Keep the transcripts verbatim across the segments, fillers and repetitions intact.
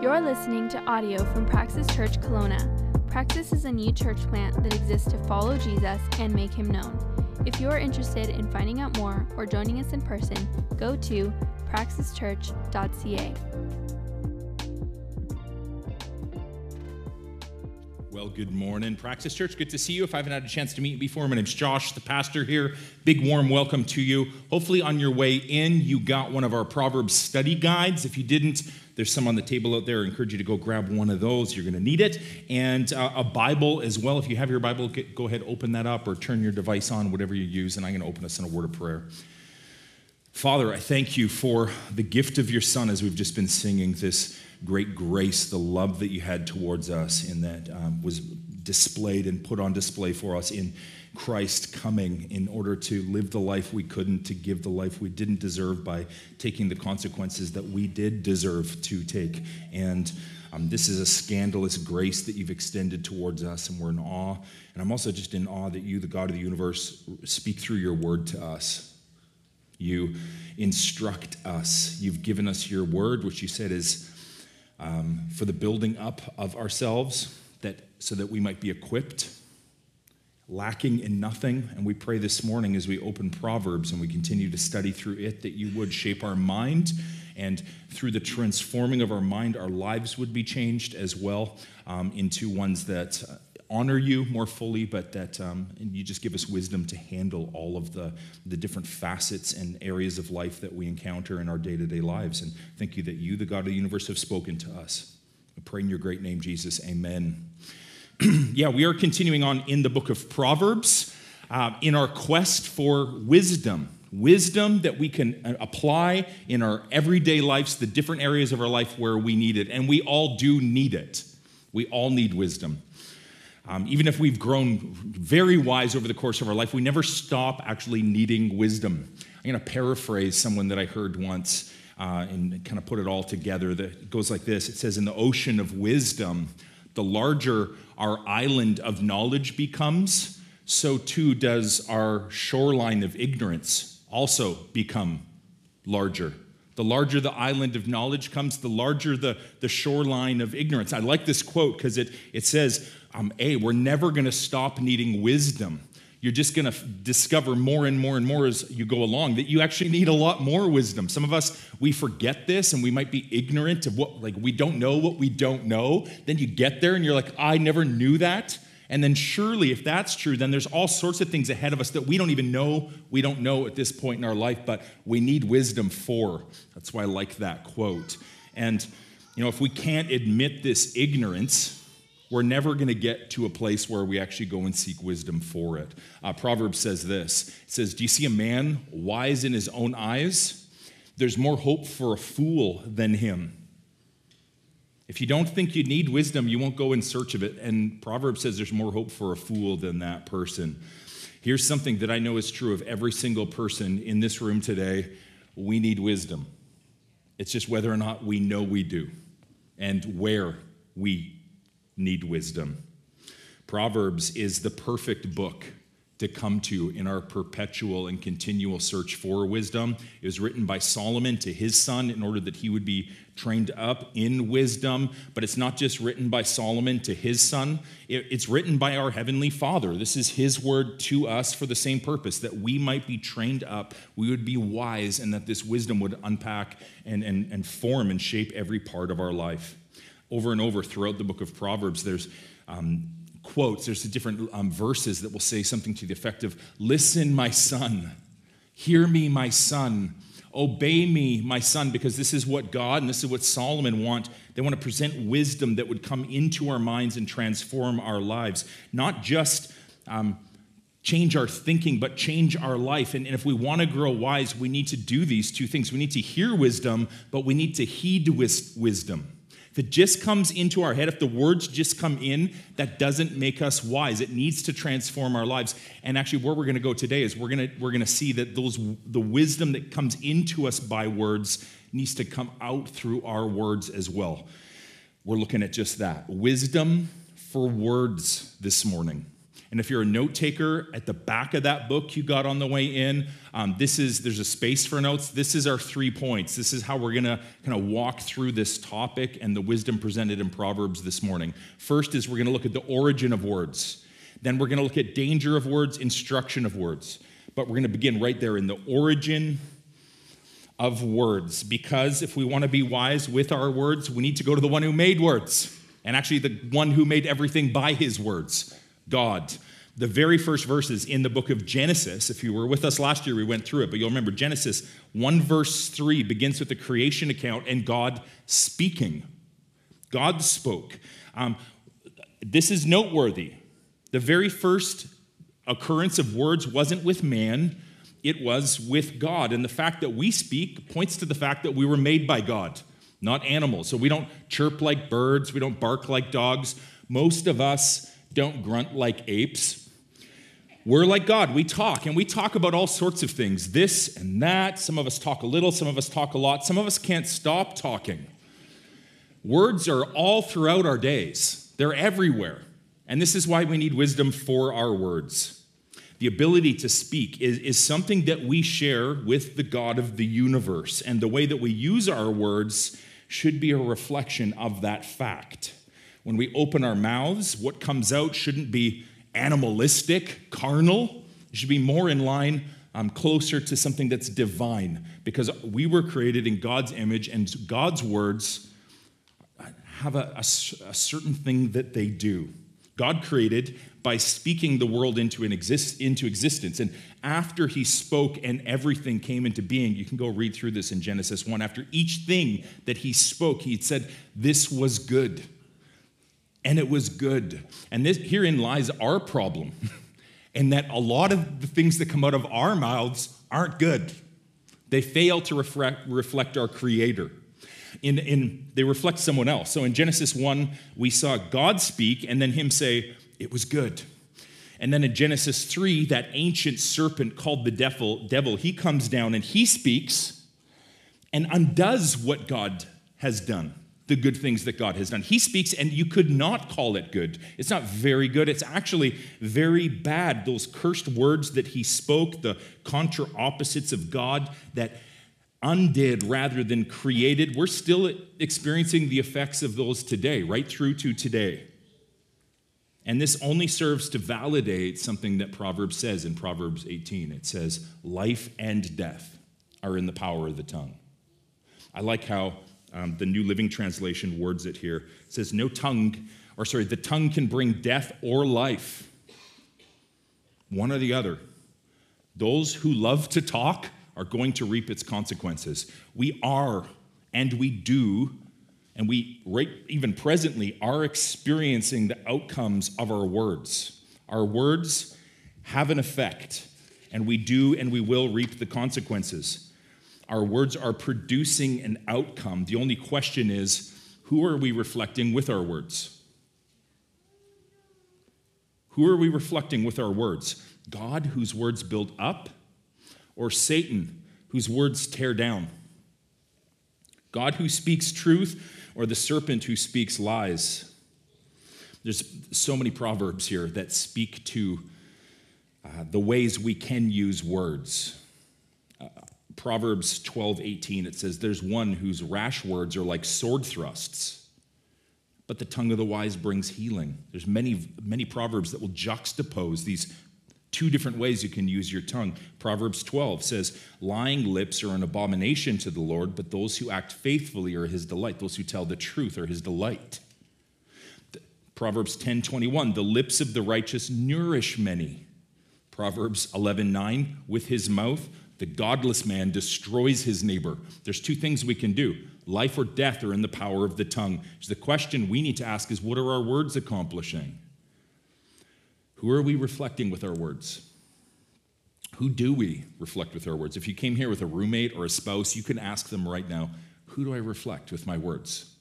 You're listening to audio from Praxis Church Kelowna. Praxis is a new church plant that exists to follow Jesus and make him known. If you're interested in finding out more or joining us in person, go to praxis church dot c a. Well, good morning, Praxis Church. Good to see you. If I haven't had a chance to meet you before, my name's Josh, the pastor here. Big warm welcome to you. Hopefully on your way in, you got one of our Proverbs study guides. If you didn't, there's some on the table out there. I encourage you to go grab one of those. You're going to need it. And uh, a Bible as well. If you have your Bible, get, go ahead, open that up or turn your device on, whatever you use. And I'm going to open us in a word of prayer. Father, I thank you for the gift of your Son as we've just been singing this great grace, the love that you had towards us and that um, was displayed and put on display for us in Christ coming in order to live the life we couldn't, to give the life we didn't deserve by taking the consequences that we did deserve to take. And um, this is a scandalous grace that you've extended towards us, and we're in awe. And I'm also just in awe that you, the God of the universe, speak through your word to us. You instruct us. You've given us your word, which you said is Um, for the building up of ourselves, that so that we might be equipped, lacking in nothing. And we pray this morning as we open Proverbs and we continue to study through it, that you would shape our mind, and through the transforming of our mind, our lives would be changed as well um, into ones that uh, honor you more fully, but that um, and you just give us wisdom to handle all of the, the different facets and areas of life that we encounter in our day-to-day lives. And thank you that you, the God of the universe, have spoken to us. I pray in your great name, Jesus. Amen. Yeah, we are continuing on in the book of Proverbs uh, in our quest for wisdom. Wisdom that we can apply in our everyday lives, the different areas of our life where we need it. And we all do need it. We all need wisdom. Um, even if we've grown very wise over the course of our life, we never stop actually needing wisdom. I'm going to paraphrase someone that I heard once uh, and kind of put it all together. That it goes like this. It says, in the ocean of wisdom, the larger our island of knowledge becomes, so too does our shoreline of ignorance also become larger. The larger the island of knowledge comes, the larger the, the shoreline of ignorance. I like this quote because it, it says, um, A, we're never going to stop needing wisdom. You're just going to f- discover more and more and more as you go along that you actually need a lot more wisdom. Some of us, we forget this and we might be ignorant of what, like we don't know what we don't know. Then you get there and you're like, I never knew that. And then surely if that's true, then there's all sorts of things ahead of us that we don't even know, we don't know at this point in our life, but we need wisdom for. That's why I like that quote. And, you know, if we can't admit this ignorance, we're never going to get to a place where we actually go and seek wisdom for it. Uh, Proverbs says this. It says, do you see a man wise in his own eyes? There's more hope for a fool than him. If you don't think you need wisdom, you won't go in search of it. And Proverbs says there's more hope for a fool than that person. Here's something that I know is true of every single person in this room today. We need wisdom. It's just whether or not we know we do and where we need wisdom. Proverbs is the perfect book to come to in our perpetual and continual search for wisdom. It was written by Solomon to his son in order that he would be trained up in wisdom. But it's not just written by Solomon to his son. It's written by our Heavenly Father. This is his word to us for the same purpose, that we might be trained up, we would be wise, and that this wisdom would unpack and, and, and form and shape every part of our life. Over and over throughout the book of Proverbs, there's um, quotes, there's the different um, verses that will say something to the effect of, listen, my son, hear me, my son, obey me, my son, because this is what God and this is what Solomon want. They want to present wisdom that would come into our minds and transform our lives, not just um, change our thinking, but change our life. And, and if we want to grow wise, we need to do these two things. We need to hear wisdom, but we need to heed wis- wisdom. If it just comes into our head, if the words just come in, that doesn't make us wise. It needs to transform our lives. And actually, where we're going to go today is we're going to we're going to see that those the wisdom that comes into us by words needs to come out through our words as well. We're looking at just that. Wisdom for words this morning. And if you're a note taker, at the back of that book you got on the way in, um, this is there's a space for notes. This is our three points. This is how we're going to kind of walk through this topic and the wisdom presented in Proverbs this morning. First is we're going to look at the origin of words. Then we're going to look at danger of words, instruction of words. But we're going to begin right there in the origin of words, because if we want to be wise with our words, we need to go to the one who made words, and actually the one who made everything by his words, God. The very first verses in the book of Genesis, if you were with us last year, we went through it, but you'll remember Genesis one verse three begins with the creation account and God speaking. God spoke. Um, this is noteworthy. The very first occurrence of words wasn't with man, it was with God. And the fact that we speak points to the fact that we were made by God, not animals. So we don't chirp like birds. We don't bark like dogs. Most of us don't grunt like apes. We're like God. We talk, and we talk about all sorts of things, this and that. Some of us talk a little. Some of us talk a lot. Some of us can't stop talking. Words are all throughout our days. They're everywhere. And this is why we need wisdom for our words. The ability to speak is, is something that we share with the God of the universe, and the way that we use our words should be a reflection of that fact. When we open our mouths, what comes out shouldn't be animalistic, carnal. It should be more in line, um, closer to something that's divine, because we were created in God's image, and God's words have a, a, a certain thing that they do. God created by speaking the world into an exist into existence. And after he spoke and everything came into being, you can go read through this in Genesis one. After each thing that he spoke, he said, this was good. And it was good. And this, herein lies our problem, in that a lot of the things that come out of our mouths aren't good. They fail to reflect, reflect our Creator. In, in, they reflect someone else. So in Genesis one, we saw God speak and then him say, it was good. And then in Genesis three, that ancient serpent called the devil, devil, he comes down and he speaks and undoes what God has done, the good things that God has done. He speaks and you could not call it good. It's not very good. It's actually very bad. Those cursed words that he spoke, the contra opposites of God that undid rather than created, we're still experiencing the effects of those today, right through to today. And this only serves to validate something that Proverbs says in Proverbs eighteen. It says, life and death are in the power of the tongue. I like how um, the New Living Translation words it here. It says, no tongue, or sorry, the tongue can bring death or life. One or the other. Those who love to talk are going to reap its consequences. We are, and we do, and we right even presently are experiencing the outcomes of our words. Our words have an effect, and we do and we will reap the consequences. Our words are producing an outcome. The only question is, who are we reflecting with our words? Who are we reflecting with our words? God, whose words build up, or Satan, whose words tear down? God who speaks truth, or the serpent who speaks lies? There's so many proverbs here that speak to uh, the ways we can use words. Uh, Proverbs twelve eighteen, it says, there's one whose rash words are like sword thrusts, but the tongue of the wise brings healing. There's many, many proverbs that will juxtapose these two different ways you can use your tongue. Proverbs twelve says, lying lips are an abomination to the Lord, but those who act faithfully are his delight. Those who tell the truth are his delight. Proverbs ten twenty-one, the lips of the righteous nourish many. Proverbs eleven nine, with his mouth, the godless man destroys his neighbor. There's two things we can do. Life or death are in the power of the tongue. So the question we need to ask is, what are our words accomplishing? Who are we reflecting with our words? Who do we reflect with our words? If you came here with a roommate or a spouse, you can ask them right now, who do I reflect with my words?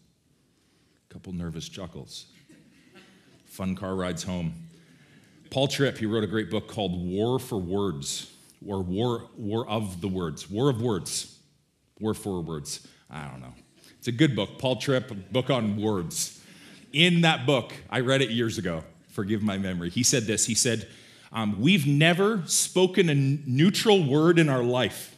A couple nervous chuckles. Fun car rides home. Paul Tripp, he wrote a great book called War for Words, or War, War of the Words, War of Words, War for Words. I don't know. It's a good book. Paul Tripp, a book on words. In that book, I read it years ago. forgive my memory. He said this, he said, um, we've never spoken a neutral word in our life.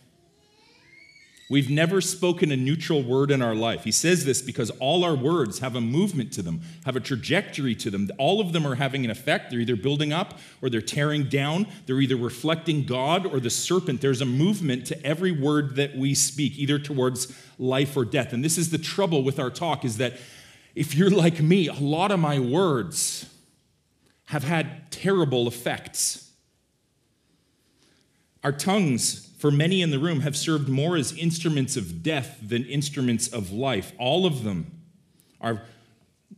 We've never spoken a neutral word in our life. He says this because all our words have a movement to them, have a trajectory to them. All of them are having an effect. They're either building up or they're tearing down. They're either reflecting God or the serpent. There's a movement to every word that we speak, either towards life or death. And this is the trouble with our talk, is that if you're like me, a lot of my words have had terrible effects. Our tongues, for many in the room, have served more as instruments of death than instruments of life. All of them are,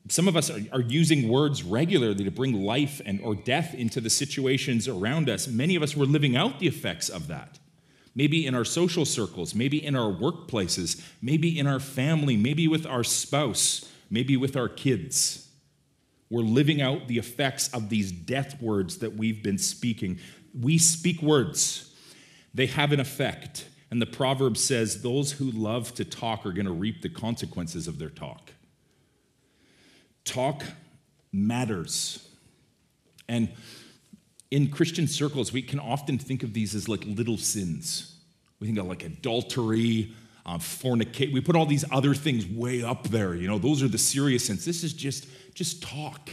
some of us are, are using words regularly to bring life and or death into the situations around us. Many of us were living out the effects of that. Maybe in our social circles, maybe in our workplaces, maybe in our family, maybe with our spouse, maybe with our kids. We're living out the effects of these death words that we've been speaking. We speak words. They have an effect, and the proverb says those who love to talk are going to reap the consequences of their talk. Talk matters. And in Christian circles, we can often think of these as like little sins. We think of like adultery, um, fornicate. We put all these other things way up there. You know, those are the serious sins. This is just, just talk.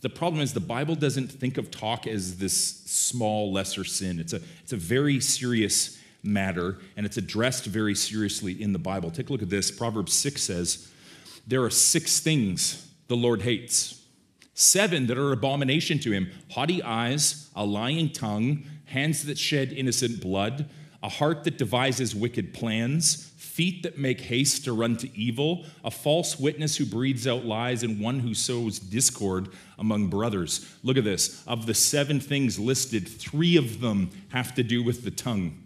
The problem is the Bible doesn't think of talk as this small, lesser sin. It's a, it's a very serious matter, and it's addressed very seriously in the Bible. Take a look at this. Proverbs six says, there are six things the Lord hates, seven that are abomination to him: haughty eyes, a lying tongue, hands that shed innocent blood, a heart that devises wicked plans, feet that make haste to run to evil, a false witness who breathes out lies, and one who sows discord among brothers. Look at this. Of the seven things listed, three of them have to do with the tongue.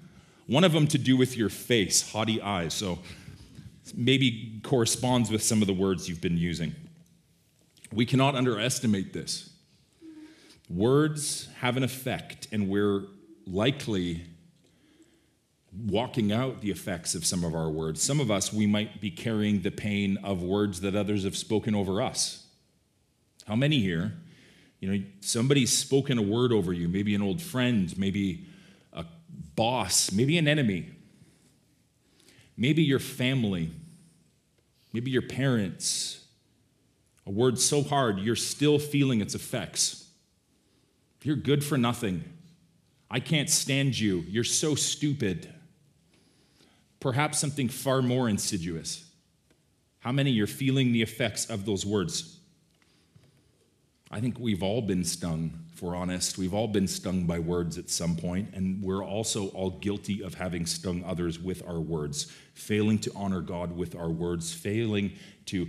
One of them to do with your face, haughty eyes. So maybe corresponds with some of the words you've been using. We cannot underestimate this. Words have an effect, and we're likely walking out the effects of some of our words. Some of us, we might be carrying the pain of words that others have spoken over us. How many here, you know, somebody's spoken a word over you, maybe an old friend, maybe a boss, maybe an enemy, maybe your family, maybe your parents, a word so hard you're still feeling its effects. You're good for nothing. I can't stand you. You're so stupid. Perhaps something far more insidious. How many are feeling the effects of those words? I think we've all been stung, if we're honest. We've all been stung by words at some point, and we're also all guilty of having stung others with our words, failing to honor God with our words, failing to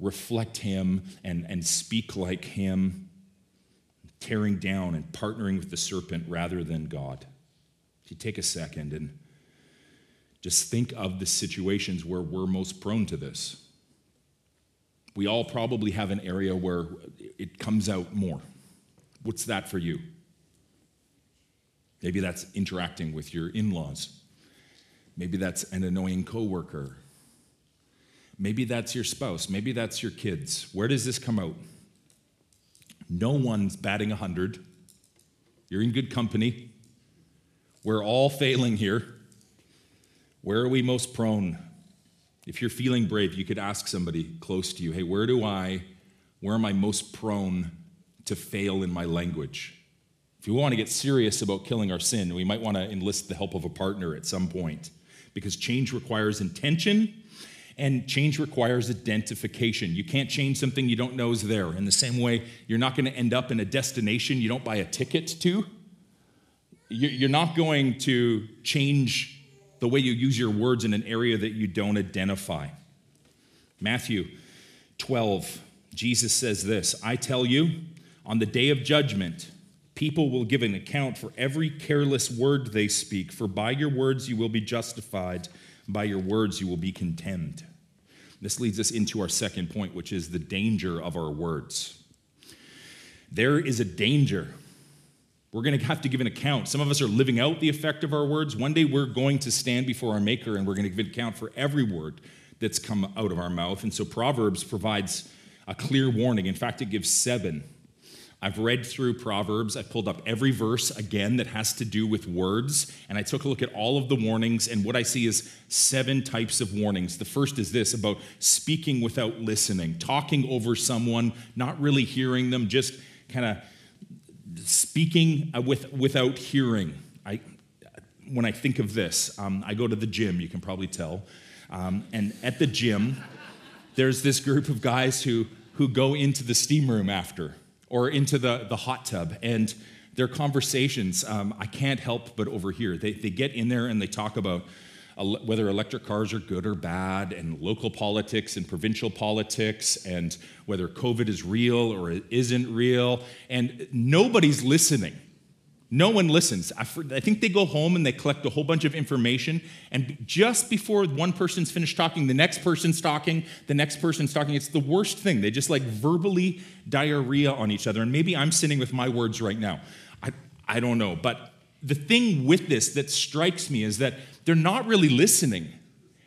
reflect Him and, and speak like Him, tearing down and partnering with the serpent rather than God. If you take a second and just think of the situations where we're most prone to this. We all probably have an area where it comes out more. What's that for you? Maybe that's interacting with your in-laws. Maybe that's an annoying coworker. Maybe that's your spouse. Maybe that's your kids. Where does this come out? No one's batting a hundred. You're in good company. We're all failing here. Where are we most prone? If you're feeling brave, you could ask somebody close to you, hey, where do I, where am I most prone to fail in my language? If you want to get serious about killing our sin, we might want to enlist the help of a partner at some point, because change requires intention, and change requires identification. You can't change something you don't know is there. In the same way, you're not going to end up in a destination you don't buy a ticket to. You're not going to change the way you use your words in an area that you don't identify. Matthew twelve, Jesus says this, I tell you, on the day of judgment, people will give an account for every careless word they speak, for by your words you will be justified, by your words you will be condemned. This leads us into our second point, which is the danger of our words. There is a danger. We're going to have to give an account. Some of us are living out the effect of our words. One day we're going to stand before our Maker, and we're going to give an account for every word that's come out of our mouth. And so Proverbs provides a clear warning. In fact, it gives seven. I've read through Proverbs. I've pulled up every verse again that has to do with words, and I took a look at all of the warnings, and what I see is seven types of warnings. The first is this, about speaking without listening, talking over someone, not really hearing them, just kind of speaking with, without hearing. I, when I think of this, um, I go to the gym, you can probably tell, um, and at the gym, there's this group of guys who, who go into the steam room after, or into the, the hot tub, and their conversations, um, I can't help but overhear. They, they get in there and they talk about ele- whether electric cars are good or bad, and local politics and provincial politics, and whether COVID is real or it isn't real, and nobody's listening. No one listens. I, I think they go home and they collect a whole bunch of information, and just before one person's finished talking, the next person's talking, the next person's talking. It's the worst thing. They just like verbally diarrhea on each other, and maybe I'm sitting with my words right now. I, I don't know, but the thing with this that strikes me is that they're not really listening,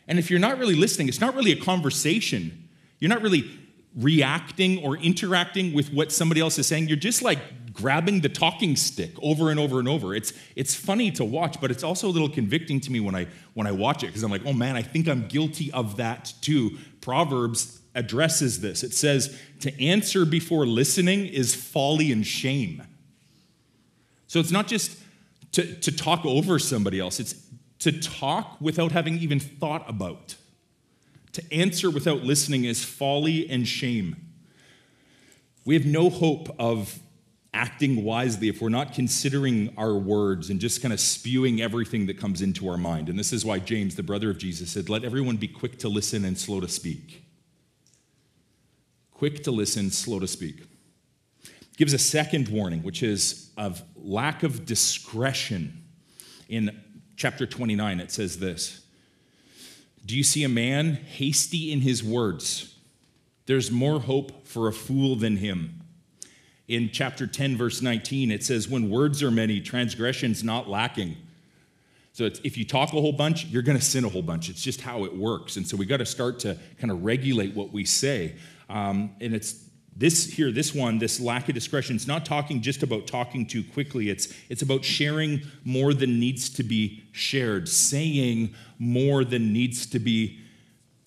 and if you're not really listening, it's not really a conversation. You're not really reacting or interacting with what somebody else is saying. You're just like grabbing the talking stick over and over and over. It's it's funny to watch, but it's also a little convicting to me when I when I watch it, because I'm like, oh man, I think I'm guilty of that too. Proverbs addresses this. It says, to answer before listening is folly and shame. So it's not just to, to talk over somebody else. It's to talk without having even thought about. To answer without listening is folly and shame. We have no hope of acting wisely if we're not considering our words and just kind of spewing everything that comes into our mind. And this is why James, the brother of Jesus, said, let everyone be quick to listen and slow to speak. Quick to listen, slow to speak. It gives a second warning, which is of lack of discretion. In chapter twenty-nine, it says this, do you see a man hasty in his words? There's more hope for a fool than him. In chapter ten, verse nineteen, it says, when words are many, transgression's not lacking. So it's, if you talk a whole bunch, you're going to sin a whole bunch. It's just how it works. And so we got to start to kind of regulate what we say. Um, and it's this here, this one, this lack of discretion. It's not talking just about talking too quickly. It's, it's about sharing more than needs to be shared, saying more than needs to be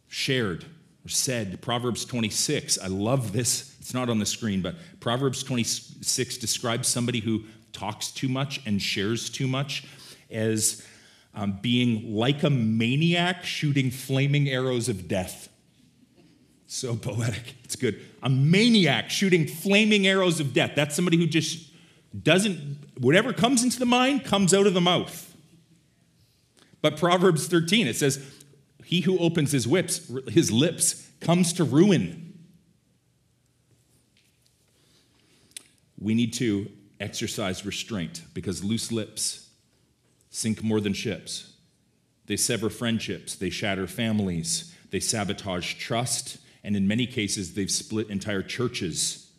shared or said. Proverbs twenty-six, I love this. It's not on the screen, but Proverbs twenty-six describes somebody who talks too much and shares too much as um, being like a maniac shooting flaming arrows of death. So poetic. It's good. A maniac shooting flaming arrows of death. That's somebody who just doesn't, whatever comes into the mind comes out of the mouth. But Proverbs thirteen, it says, he who opens his whips, his lips comes to ruin. We need to exercise restraint because loose lips sink more than ships. They sever friendships, they shatter families, they sabotage trust, and in many cases, they've split entire churches.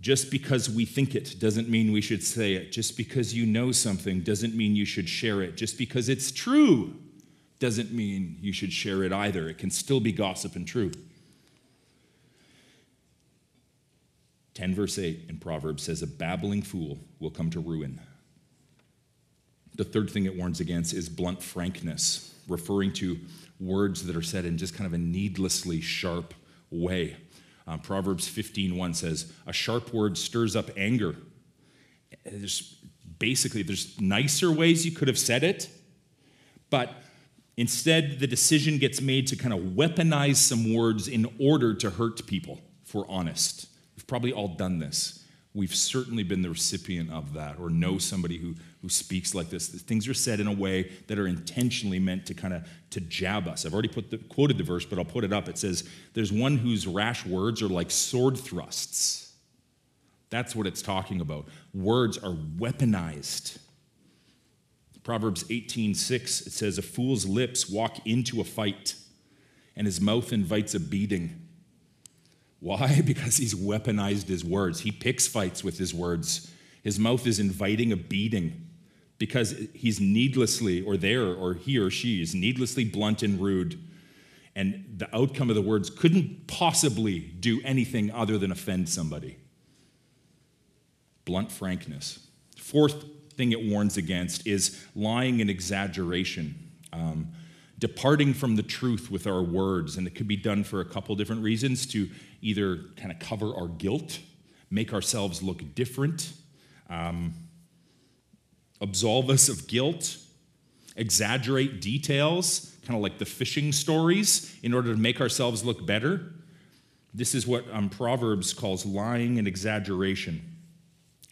Just because we think it doesn't mean we should say it. Just because you know something doesn't mean you should share it. Just because it's true doesn't mean you should share it either. It can still be gossip and truth. ten verse eight in Proverbs says, a babbling fool will come to ruin. The third thing it warns against is blunt frankness, referring to words that are said in just kind of a needlessly sharp way. Um, Proverbs fifteen one says, a sharp word stirs up anger. There's basically, there's nicer ways you could have said it, but instead the decision gets made to kind of weaponize some words in order to hurt people, if we're honest. We've probably all done this. We've certainly been the recipient of that or know somebody who, who speaks like this. Things are said in a way that are intentionally meant to kind of to jab us. I've already put the, quoted the verse, but I'll put it up. It says, there's one whose rash words are like sword thrusts. That's what it's talking about. Words are weaponized. Proverbs eighteen six, it says, a fool's lips walk into a fight, and his mouth invites a beating. Why? Because he's weaponized his words. He picks fights with his words. His mouth is inviting a beating because he's needlessly, or there, or he or she is needlessly blunt and rude. And the outcome of the words couldn't possibly do anything other than offend somebody. blunt frankness. Fourth thing it warns against is lying and exaggeration, um, departing from the truth with our words. And it could be done for a couple different reasons, to either kind of cover our guilt, make ourselves look different, um, absolve us of guilt, exaggerate details, kind of like the fishing stories, in order to make ourselves look better. This is what um, Proverbs calls lying and exaggeration.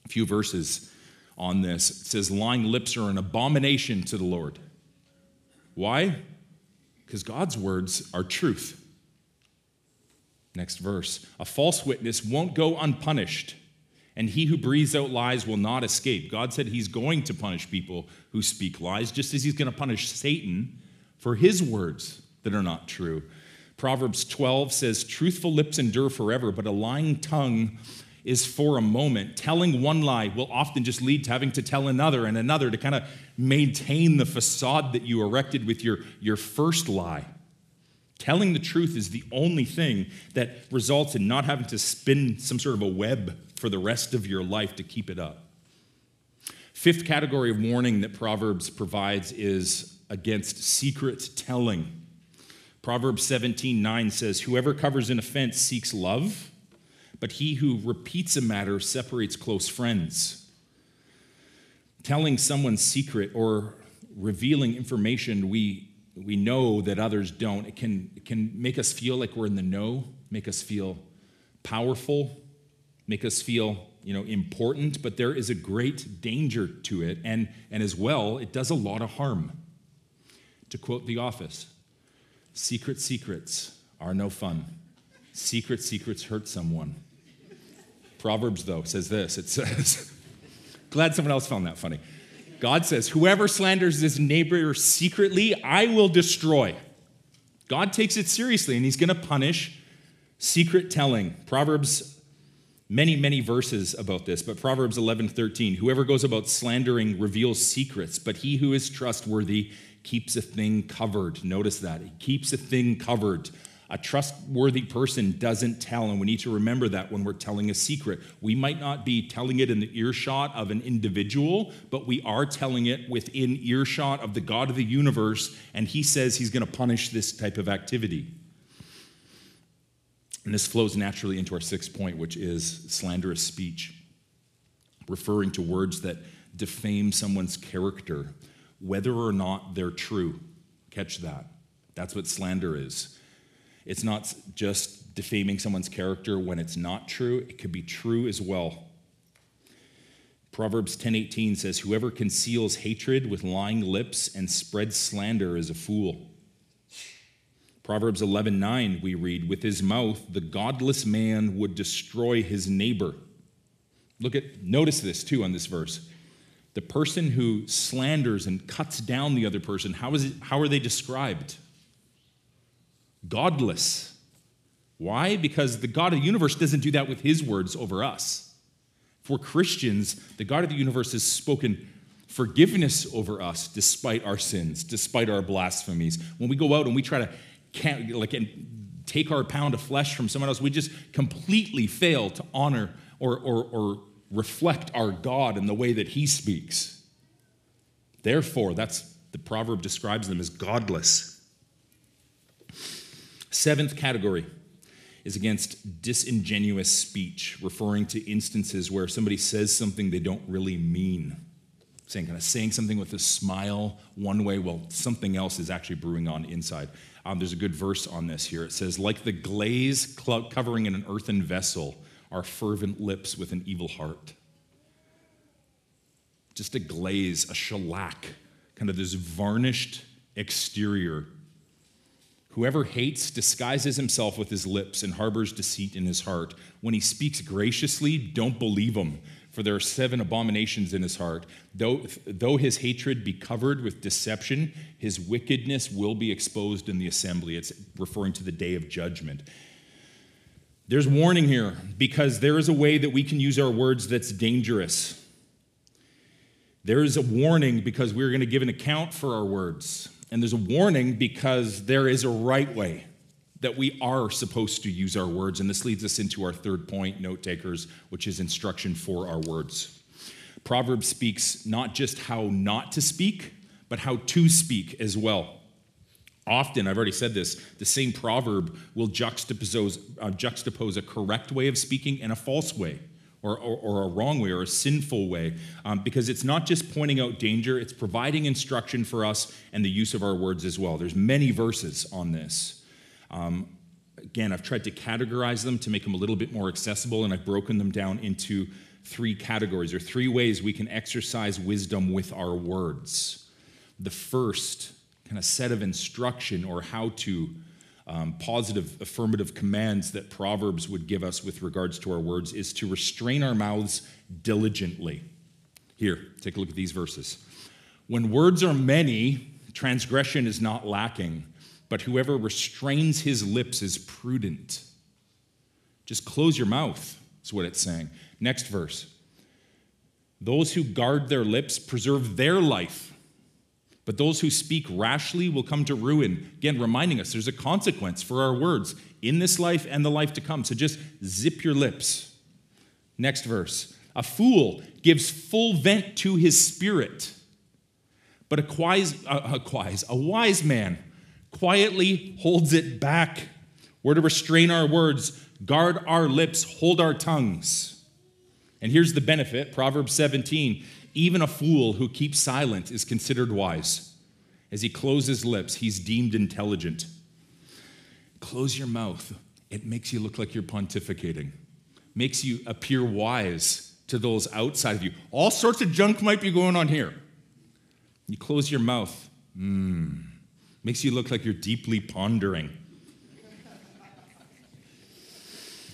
A few verses on this. It says, lying lips are an abomination to the Lord. Why? Because God's words are truth. Next verse. A false witness won't go unpunished, and he who breathes out lies will not escape. God said he's going to punish people who speak lies, just as he's going to punish Satan for his words that are not true. Proverbs twelve says, truthful lips endure forever, but a lying tongue is for a moment. Telling one lie will often just lead to having to tell another and another to kind of maintain the facade that you erected with your, your first lie. Telling the truth is the only thing that results in not having to spin some sort of a web for the rest of your life to keep it up. Fifth category of warning that Proverbs provides is against secret telling. Proverbs seventeen nine says, whoever covers an offense seeks love, but he who repeats a matter separates close friends. Telling someone's secret or revealing information we, we know that others don't, it can, it can make us feel like we're in the know, make us feel powerful, make us feel, you know, important, but there is a great danger to it, and, and as well, it does a lot of harm. To quote The Office, secret secrets are no fun. Secret secrets hurt someone. Proverbs, though, says this. It says, glad someone else found that funny. God says, whoever slanders his neighbor secretly, I will destroy. God takes it seriously, and he's going to punish secret telling. Proverbs, many, many verses about this, but Proverbs eleven thirteen, whoever goes about slandering reveals secrets, but he who is trustworthy keeps a thing covered. Notice that. He keeps a thing covered. A trustworthy person doesn't tell, and we need to remember that when we're telling a secret. We might not be telling it in the earshot of an individual, but we are telling it within earshot of the God of the universe, and he says he's going to punish this type of activity. And this flows naturally into our sixth point, which is slanderous speech, referring to words that defame someone's character, whether or not they're true. Catch that. That's what slander is. It's not just defaming someone's character when it's not true. It could be true as well. Proverbs ten eighteen says, whoever conceals hatred with lying lips and spreads slander is a fool. Proverbs eleven nine, we read, with his mouth the godless man would destroy his neighbor. Look at, notice this too on this verse. The person who slanders and cuts down the other person, how is it, how are they described? Godless. Why? Because the God of the universe doesn't do that with his words over us. For Christians, the God of the universe has spoken forgiveness over us despite our sins, despite our blasphemies. When we go out and we try to can't, like, and take our pound of flesh from someone else, we just completely fail to honor or or or reflect our God in the way that he speaks. Therefore, that's the proverb describes them as godless. Seventh category is against disingenuous speech, referring to instances where somebody says something they don't really mean. Saying kind of saying something with a smile one way while something else is actually brewing on inside. Um, there's a good verse on this here. It says, like the glaze cl- covering in an earthen vessel, our fervent lips with an evil heart. Just a glaze, a shellac, kind of this varnished exterior. Whoever hates disguises himself with his lips and harbors deceit in his heart. When he speaks graciously, don't believe him, for there are seven abominations in his heart. Though, though his hatred be covered with deception, his wickedness will be exposed in the assembly. It's referring to the day of judgment. There's warning here because there is a way that we can use our words that's dangerous. There is a warning because we're going to give an account for our words. And there's a warning because there is a right way that we are supposed to use our words. And this leads us into our third point, note takers, which is instruction for our words. Proverbs speaks not just how not to speak, but how to speak as well. Often, I've already said this, the same proverb will juxtapose, uh, juxtapose a correct way of speaking and a false way, or, or, or a wrong way, or a sinful way, um, because it's not just pointing out danger, it's providing instruction for us and the use of our words as well. There's many verses on this. Um, again, I've tried to categorize them to make them a little bit more accessible, and I've broken them down into three categories, or three ways we can exercise wisdom with our words. The first kind of set of instruction or how to, um, positive, affirmative commands that Proverbs would give us with regards to our words is to restrain our mouths diligently. Here, take a look at these verses. When words are many, transgression is not lacking, but whoever restrains his lips is prudent. Just close your mouth, is what it's saying. Next verse. Those who guard their lips preserve their life, but those who speak rashly will come to ruin. Again, reminding us there's a consequence for our words in this life and the life to come. So just zip your lips. Next verse. A fool gives full vent to his spirit, but a wise, a, a wise, a wise man quietly holds it back. We're to restrain our words, guard our lips, hold our tongues. And here's the benefit, Proverbs seventeen, even a fool who keeps silent is considered wise. As he closes his lips, he's deemed intelligent. Close your mouth. It makes you look like you're pontificating. Makes you appear wise to those outside of you. All sorts of junk might be going on here. You close your mouth. Mm. Makes you look like you're deeply pondering.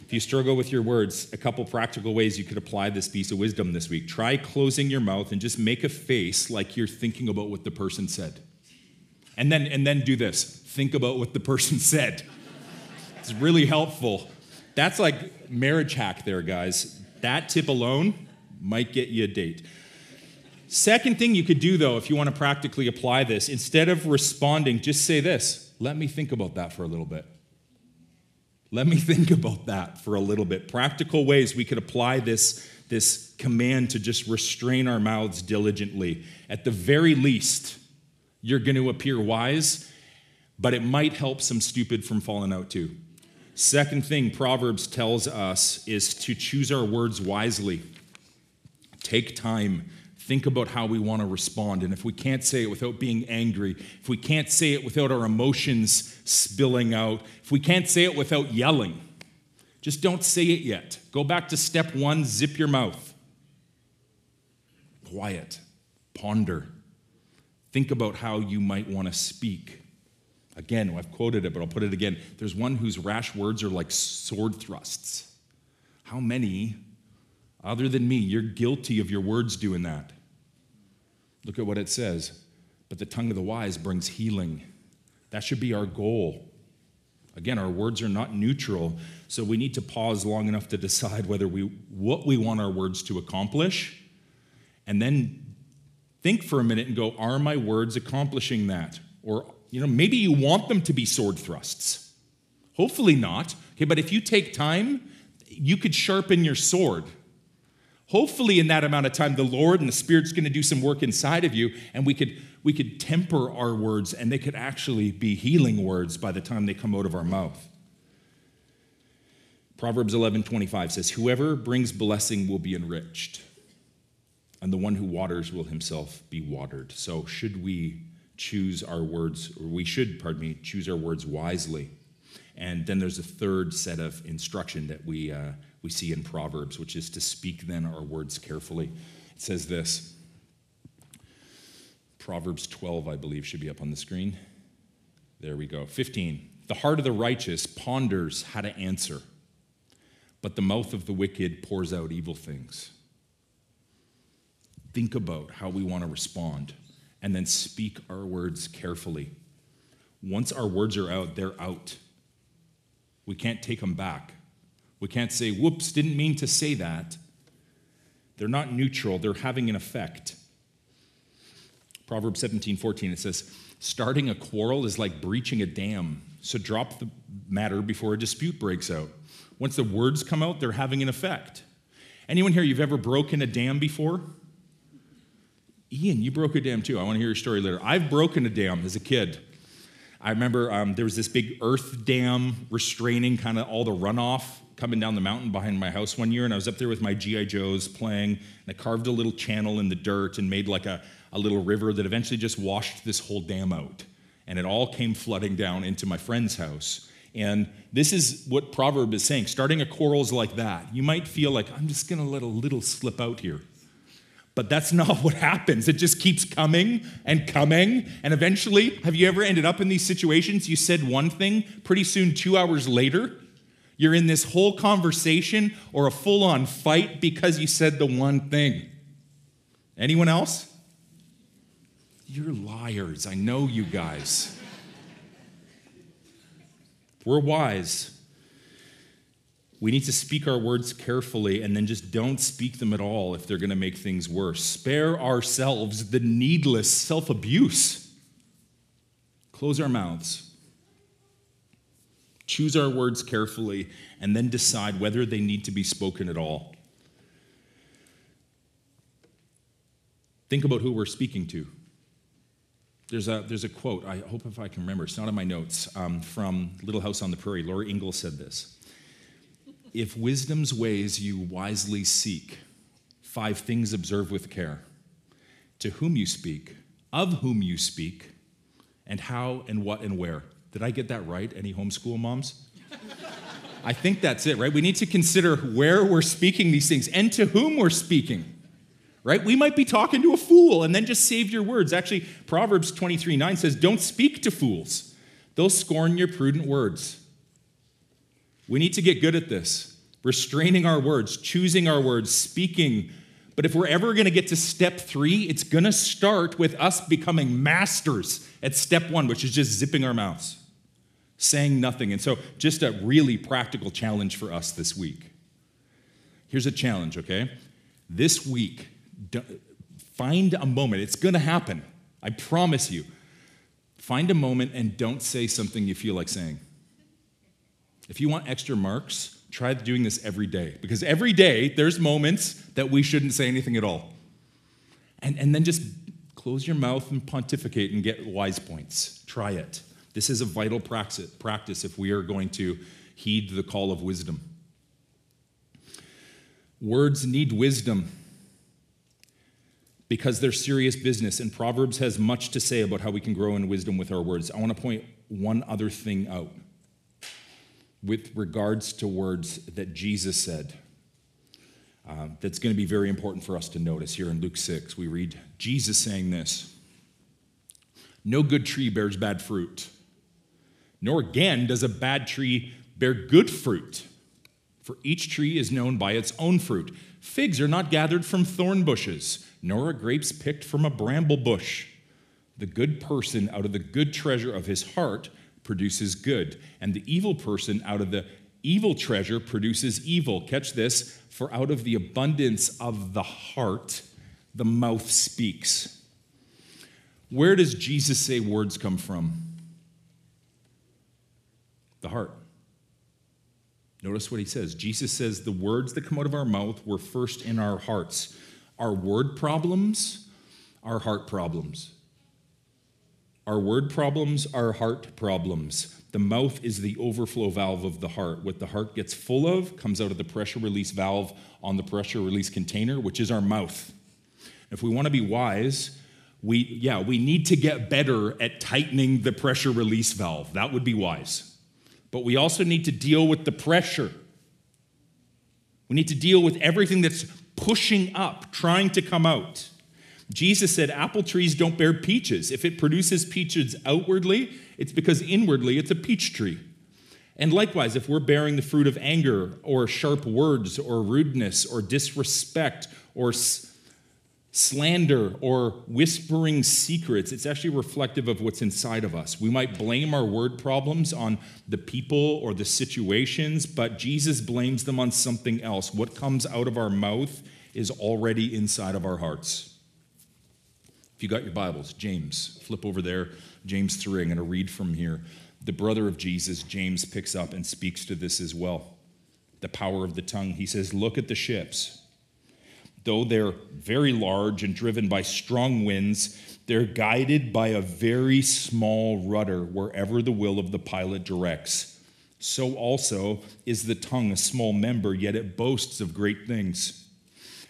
If you struggle with your words, a couple practical ways you could apply this piece of wisdom this week. Try closing your mouth and just make a face like you're thinking about what the person said. And then, and then do this. Think about what the person said. It's really helpful. That's like marriage hack there, guys. That tip alone might get you a date. Second thing you could do, though, if you want to practically apply this, instead of responding, just say this. Let me think about that for a little bit. Let me think about that for a little bit. Practical ways we could apply this, this command to just restrain our mouths diligently. At the very least, you're going to appear wise, but it might help some stupid from falling out too. Second thing Proverbs tells us is to choose our words wisely. Take time. Think about how we want to respond. And if we can't say it without being angry, if we can't say it without our emotions spilling out, if we can't say it without yelling, just don't say it yet. Go back to step one, zip your mouth. Quiet. Ponder. Think about how you might want to speak. Again, I've quoted it, but I'll put it again. There's one whose rash words are like sword thrusts. How many other than me, you're guilty of your words doing that? Look at what it says. But the tongue of the wise brings healing. That should be our goal. Again, our words are not neutral, so we need to pause long enough to decide whether we what we want our words to accomplish, and then think for a minute and go, are my words accomplishing that? Or, you know, maybe you want them to be sword thrusts. Hopefully not. Okay, but if you take time, you could sharpen your sword. Hopefully in that amount of time, the Lord and the Spirit's going to do some work inside of you, and we could we could temper our words, and they could actually be healing words by the time they come out of our mouth. Proverbs eleven twenty-five says, whoever brings blessing will be enriched, and the one who waters will himself be watered. So should we choose our words, or we should, pardon me, choose our words wisely. And then there's a third set of instruction that we uh, we see in Proverbs, which is to speak then our words carefully. It says this. Proverbs twelve, I believe, should be up on the screen. There we go. fifteen. The heart of the righteous ponders how to answer, but the mouth of the wicked pours out evil things. Think about how we want to respond, and then speak our words carefully. Once our words are out, they're out. We can't take them back. We can't say, whoops, didn't mean to say that. They're not neutral. They're having an effect. Proverbs seventeen fourteen, it says, starting a quarrel is like breaching a dam, so drop the matter before a dispute breaks out. Once the words come out, they're having an effect. Anyone here, you've ever broken a dam before? Ian, you broke a dam too. I want to hear your story later. I've broken a dam as a kid. I remember um, there was this big earth dam restraining kind of all the runoff coming down the mountain behind my house one year, and I was up there with my G I Joes playing, and I carved a little channel in the dirt and made like a, a little river that eventually just washed this whole dam out, and it all came flooding down into my friend's house. And this is what Proverb is saying. Starting a quarrel is like that. You might feel like, I'm just going to let a little slip out here. But that's not what happens. It just keeps coming and coming. And eventually, have you ever ended up in these situations? You said one thing, pretty soon, two hours later, you're in this whole conversation or a full-on fight because you said the one thing. Anyone else? You're liars. I know you guys. We're wise. We need to speak our words carefully and then just don't speak them at all if they're going to make things worse. Spare ourselves the needless self-abuse. Close our mouths. Choose our words carefully and then decide whether they need to be spoken at all. Think about who we're speaking to. There's a, there's a quote, I hope if I can remember, it's not in my notes, um, from Little House on the Prairie. Laura Ingalls said this. If wisdom's ways you wisely seek, five things observe with care. To whom you speak, of whom you speak, and how and what and where. Did I get that right? Any homeschool moms? I think that's it, right? We need to consider where we're speaking these things and to whom we're speaking. Right? We might be talking to a fool and then just save your words. Actually, Proverbs twenty-three nine says, don't speak to fools. They'll scorn your prudent words. We need to get good at this. Restraining our words, choosing our words, speaking. But if we're ever going to get to step three, it's going to start with us becoming masters at step one, which is just zipping our mouths, saying nothing. And so just a really practical challenge for us this week. Here's a challenge, okay? This week, find a moment. It's going to happen. I promise you. Find a moment and don't say something you feel like saying. If you want extra marks, try doing this every day. Because every day, there's moments that we shouldn't say anything at all. And, and then just close your mouth and pontificate and get wise points. Try it. This is a vital praxis, practice if we are going to heed the call of wisdom. Words need wisdom, because they're serious business, and Proverbs has much to say about how we can grow in wisdom with our words. I want to point one other thing out with regards to words that Jesus said uh, that's going to be very important for us to notice here in Luke six. We read Jesus saying this, "No good tree bears bad fruit, nor again does a bad tree bear good fruit, for each tree is known by its own fruit. Figs are not gathered from thorn bushes, nor are grapes picked from a bramble bush. The good person out of the good treasure of his heart produces good, and the evil person out of the evil treasure produces evil." Catch this, for out of the abundance of the heart, the mouth speaks. Where does Jesus say words come from? The heart. Notice what he says. Jesus says the words that come out of our mouth were first in our hearts. Our word problems, our heart problems. Our word problems, our heart problems. The mouth is the overflow valve of the heart. What the heart gets full of comes out of the pressure release valve on the pressure release container, which is our mouth. If we want to be wise, we, yeah, we need to get better at tightening the pressure release valve. That would be wise. But we also need to deal with the pressure. We need to deal with everything that's pushing up, trying to come out. Jesus said, apple trees don't bear peaches. If it produces peaches outwardly, it's because inwardly it's a peach tree. And likewise, if we're bearing the fruit of anger or sharp words or rudeness or disrespect or s- slander or whispering secrets, it's actually reflective of what's inside of us. We might blame our word problems on the people or the situations, but Jesus blames them on something else. What comes out of our mouth is already inside of our hearts. If If you got your Bibles, James, flip over there, James three. I'm going to read from here. The brother of Jesus, James, picks up and speaks to this as well. The power of the tongue. He says, look at the ships. Though they're very large and driven by strong winds, they're guided by a very small rudder wherever the will of the pilot directs. So also is the tongue a small member, yet it boasts of great things.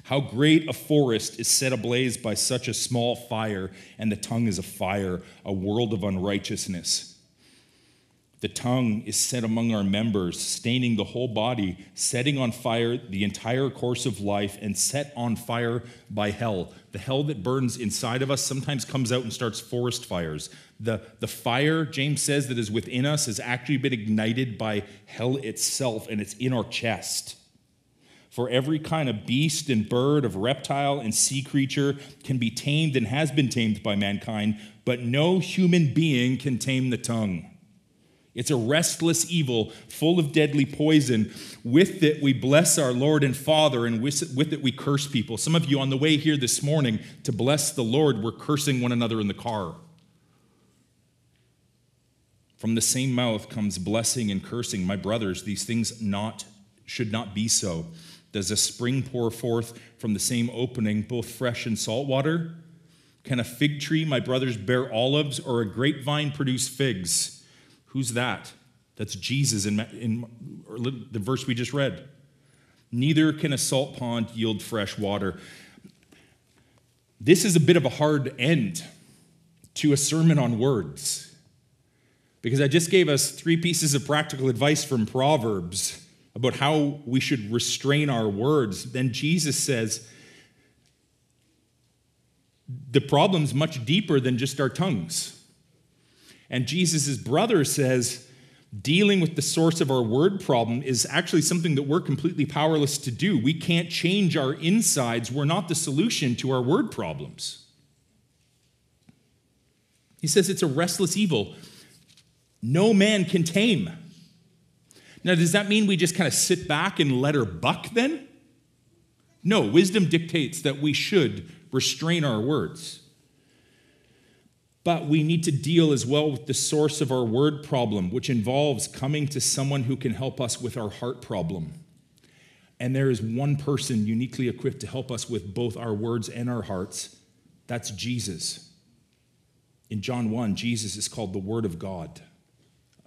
How great a forest is set ablaze by such a small fire, and the tongue is a fire, a world of unrighteousness. The tongue is set among our members, staining the whole body, setting on fire the entire course of life, and set on fire by hell. The hell that burns inside of us sometimes comes out and starts forest fires. The, the fire, James says, that is within us has actually been ignited by hell itself, and it's in our chest. For every kind of beast and bird, of reptile and sea creature can be tamed and has been tamed by mankind, but no human being can tame the tongue. It's a restless evil, full of deadly poison. With it, we bless our Lord and Father, and with it, we curse people. Some of you on the way here this morning to bless the Lord were cursing one another in the car. From the same mouth comes blessing and cursing. My brothers, these things not should not be so. Does a spring pour forth from the same opening, both fresh and salt water? Can a fig tree, my brothers, bear olives, or a grapevine produce figs? Who's that? That's Jesus in, in the verse we just read. Neither can a salt pond yield fresh water. This is a bit of a hard end to a sermon on words, because I just gave us three pieces of practical advice from Proverbs about how we should restrain our words. Then Jesus says, the problem's much deeper than just our tongues. And Jesus' brother says, dealing with the source of our word problem is actually something that we're completely powerless to do. We can't change our insides. We're not the solution to our word problems. He says it's a restless evil no man can tame. Now, does that mean we just kind of sit back and let her buck then? No, wisdom dictates that we should restrain our words. But we need to deal as well with the source of our word problem, which involves coming to someone who can help us with our heart problem. And there is one person uniquely equipped to help us with both our words and our hearts. That's Jesus. In John one, Jesus is called the Word of God.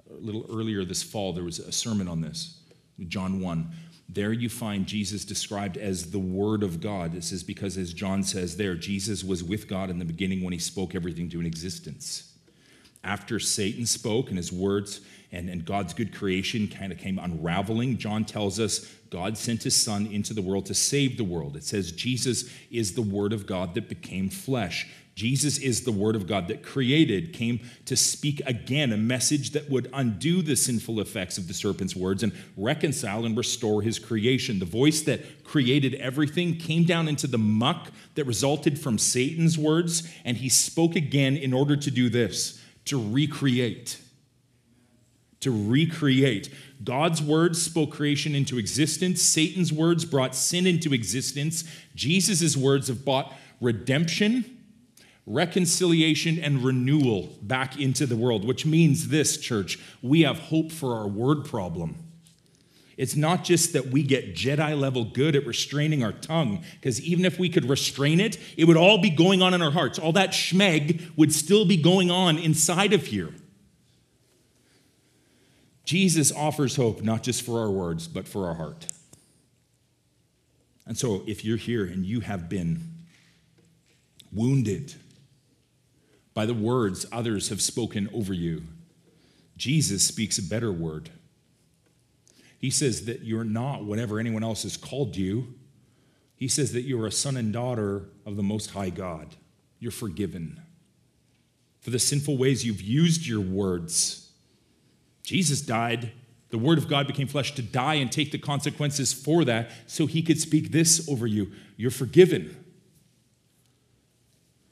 A little earlier this fall, there was a sermon on this, John one. There you find Jesus described as the Word of God. This is because, as John says there, Jesus was with God in the beginning when he spoke everything to an existence. After Satan spoke and his words and, and God's good creation kind of came unraveling, John tells us God sent his Son into the world to save the world. It says Jesus is the Word of God that became flesh. Jesus is the Word of God that created, came to speak again a message that would undo the sinful effects of the serpent's words and reconcile and restore his creation. The voice that created everything came down into the muck that resulted from Satan's words, and he spoke again in order to do this, to recreate. To recreate. God's words spoke creation into existence. Satan's words brought sin into existence. Jesus' words have brought redemption, reconciliation, and renewal back into the world, which means this, church, we have hope for our word problem. It's not just that we get Jedi-level good at restraining our tongue, because even if we could restrain it, it would all be going on in our hearts. All that schmeg would still be going on inside of here. Jesus offers hope not just for our words, but for our heart. And so if you're here and you have been wounded by the words others have spoken over you, Jesus speaks a better word. He says that you're not whatever anyone else has called you. He says that you're a son and daughter of the Most High God. You're forgiven for the sinful ways you've used your words. Jesus died. The Word of God became flesh to die and take the consequences for that, so he could speak this over you. You're forgiven.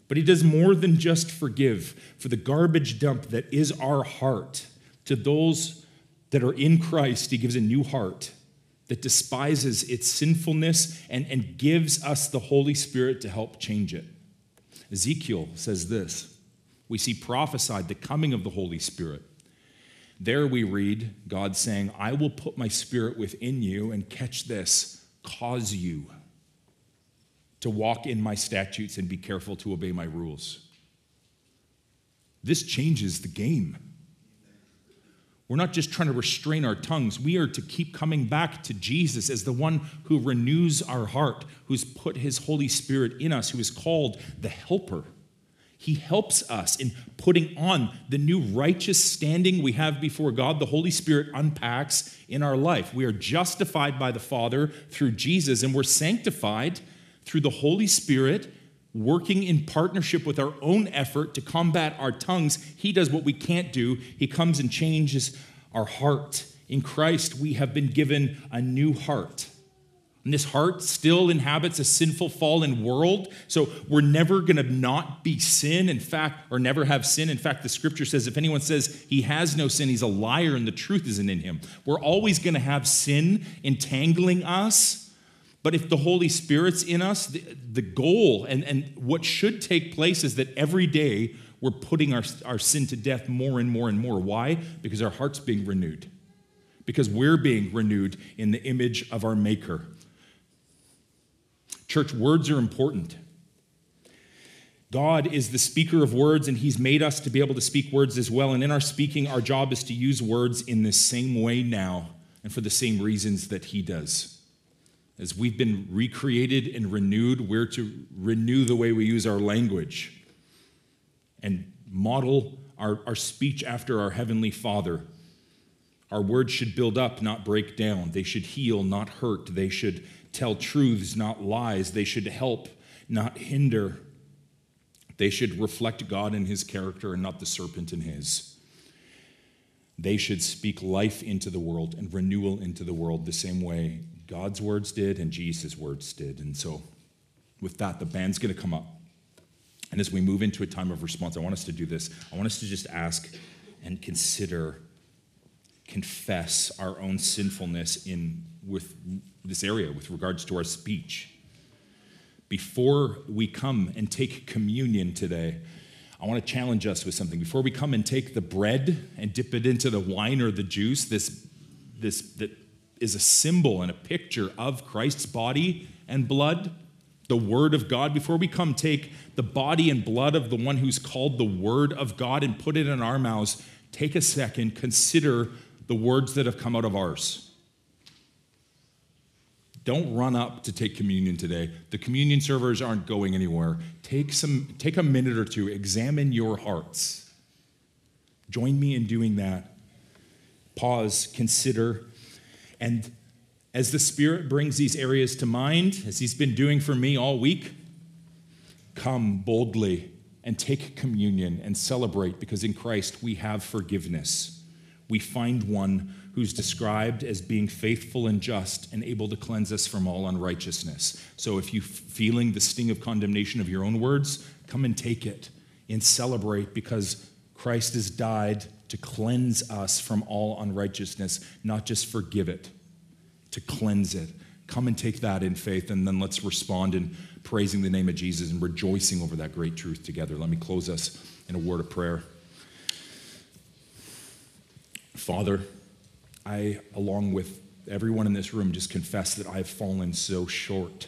But he does more than just forgive. For the garbage dump that is our heart, to those that are in Christ, he gives a new heart that despises its sinfulness and, and gives us the Holy Spirit to help change it. Ezekiel says this. We see prophesied the coming of the Holy Spirit. There we read God saying, I will put my spirit within you and catch this, cause you to walk in my statutes and be careful to obey my rules. This changes the game. We're not just trying to restrain our tongues. We are to keep coming back to Jesus as the one who renews our heart, who's put his Holy Spirit in us, who is called the helper. He helps us in putting on the new righteous standing we have before God. The Holy Spirit unpacks in our life. We are justified by the Father through Jesus, and we're sanctified through the Holy Spirit working in partnership with our own effort to combat our tongues. He does what we can't do. He comes and changes our heart. In Christ, we have been given a new heart. And this heart still inhabits a sinful, fallen world. So we're never going to not be sin, in fact, or never have sin. In fact, the scripture says if anyone says he has no sin, he's a liar and the truth isn't in him. We're always going to have sin entangling us. But if the Holy Spirit's in us, the, the goal and, and what should take place is that every day we're putting our, our sin to death more and more and more. Why? Because our heart's being renewed. Because we're being renewed in the image of our Maker. Church, words are important. God is the speaker of words, and he's made us to be able to speak words as well. And in our speaking, our job is to use words in the same way now and for the same reasons that he does. As we've been recreated and renewed, we're to renew the way we use our language and model our, our speech after our Heavenly Father. Our words should build up, not break down. They should heal, not hurt. They should tell truths, not lies. They should help, not hinder. They should reflect God and his character and not the serpent and his. They should speak life into the world and renewal into the world the same way God's words did and Jesus' words did. And so with that, the band's going to come up. And as we move into a time of response, I want us to do this. I want us to just ask and consider, confess our own sinfulness in with this area with regards to our speech. Before we come and take communion today, I want to challenge us with something. Before we come and take the bread and dip it into the wine or the juice, this this that is a symbol and a picture of Christ's body and blood, the Word of God. Before we come take the body and blood of the one who's called the Word of God and put it in our mouths, take a second, consider the words that have come out of ours. Don't run up to take communion today. The communion servers aren't going anywhere. Take some, take a minute or two, examine your hearts. Join me in doing that. Pause, consider. And as the Spirit brings these areas to mind, as he's been doing for me all week, come boldly and take communion and celebrate, because in Christ we have forgiveness. We find one who's described as being faithful and just and able to cleanse us from all unrighteousness. So if you're feeling the sting of condemnation of your own words, come and take it and celebrate, because Christ has died to cleanse us from all unrighteousness, not just forgive it, to cleanse it. Come and take that in faith, and then let's respond in praising the name of Jesus and rejoicing over that great truth together. Let me close us in a word of prayer. Father, I, along with everyone in this room, just confess that I've fallen so short,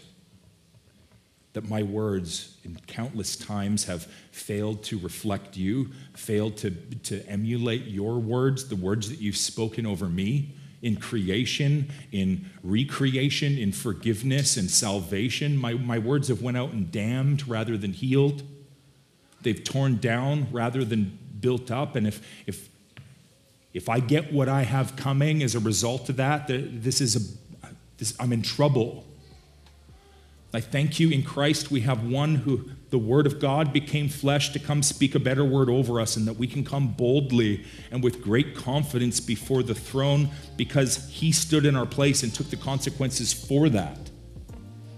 that my words in countless times have failed to reflect you, failed to, to emulate your words, the words that you've spoken over me in creation, in recreation, in forgiveness and salvation. My, my words have went out and damned rather than healed. They've torn down rather than built up. And if, if, if I get what I have coming as a result of that, this is a, this, I'm in trouble. I thank you in Christ we have one who the Word of God became flesh to come speak a better word over us, and that we can come boldly and with great confidence before the throne, because he stood in our place and took the consequences for that.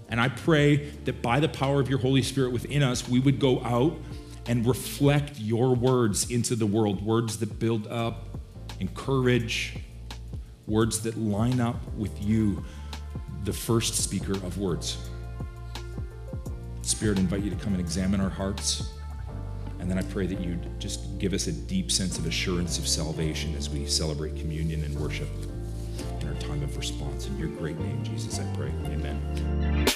And I pray that by the power of your Holy Spirit within us, we would go out and reflect your words into the world, words that build up, encourage, words that line up with you, the first speaker of words. Spirit, invite you to come and examine our hearts. And then I pray that you'd just give us a deep sense of assurance of salvation as we celebrate communion and worship in our time of response. In your great name, Jesus, I pray. Amen.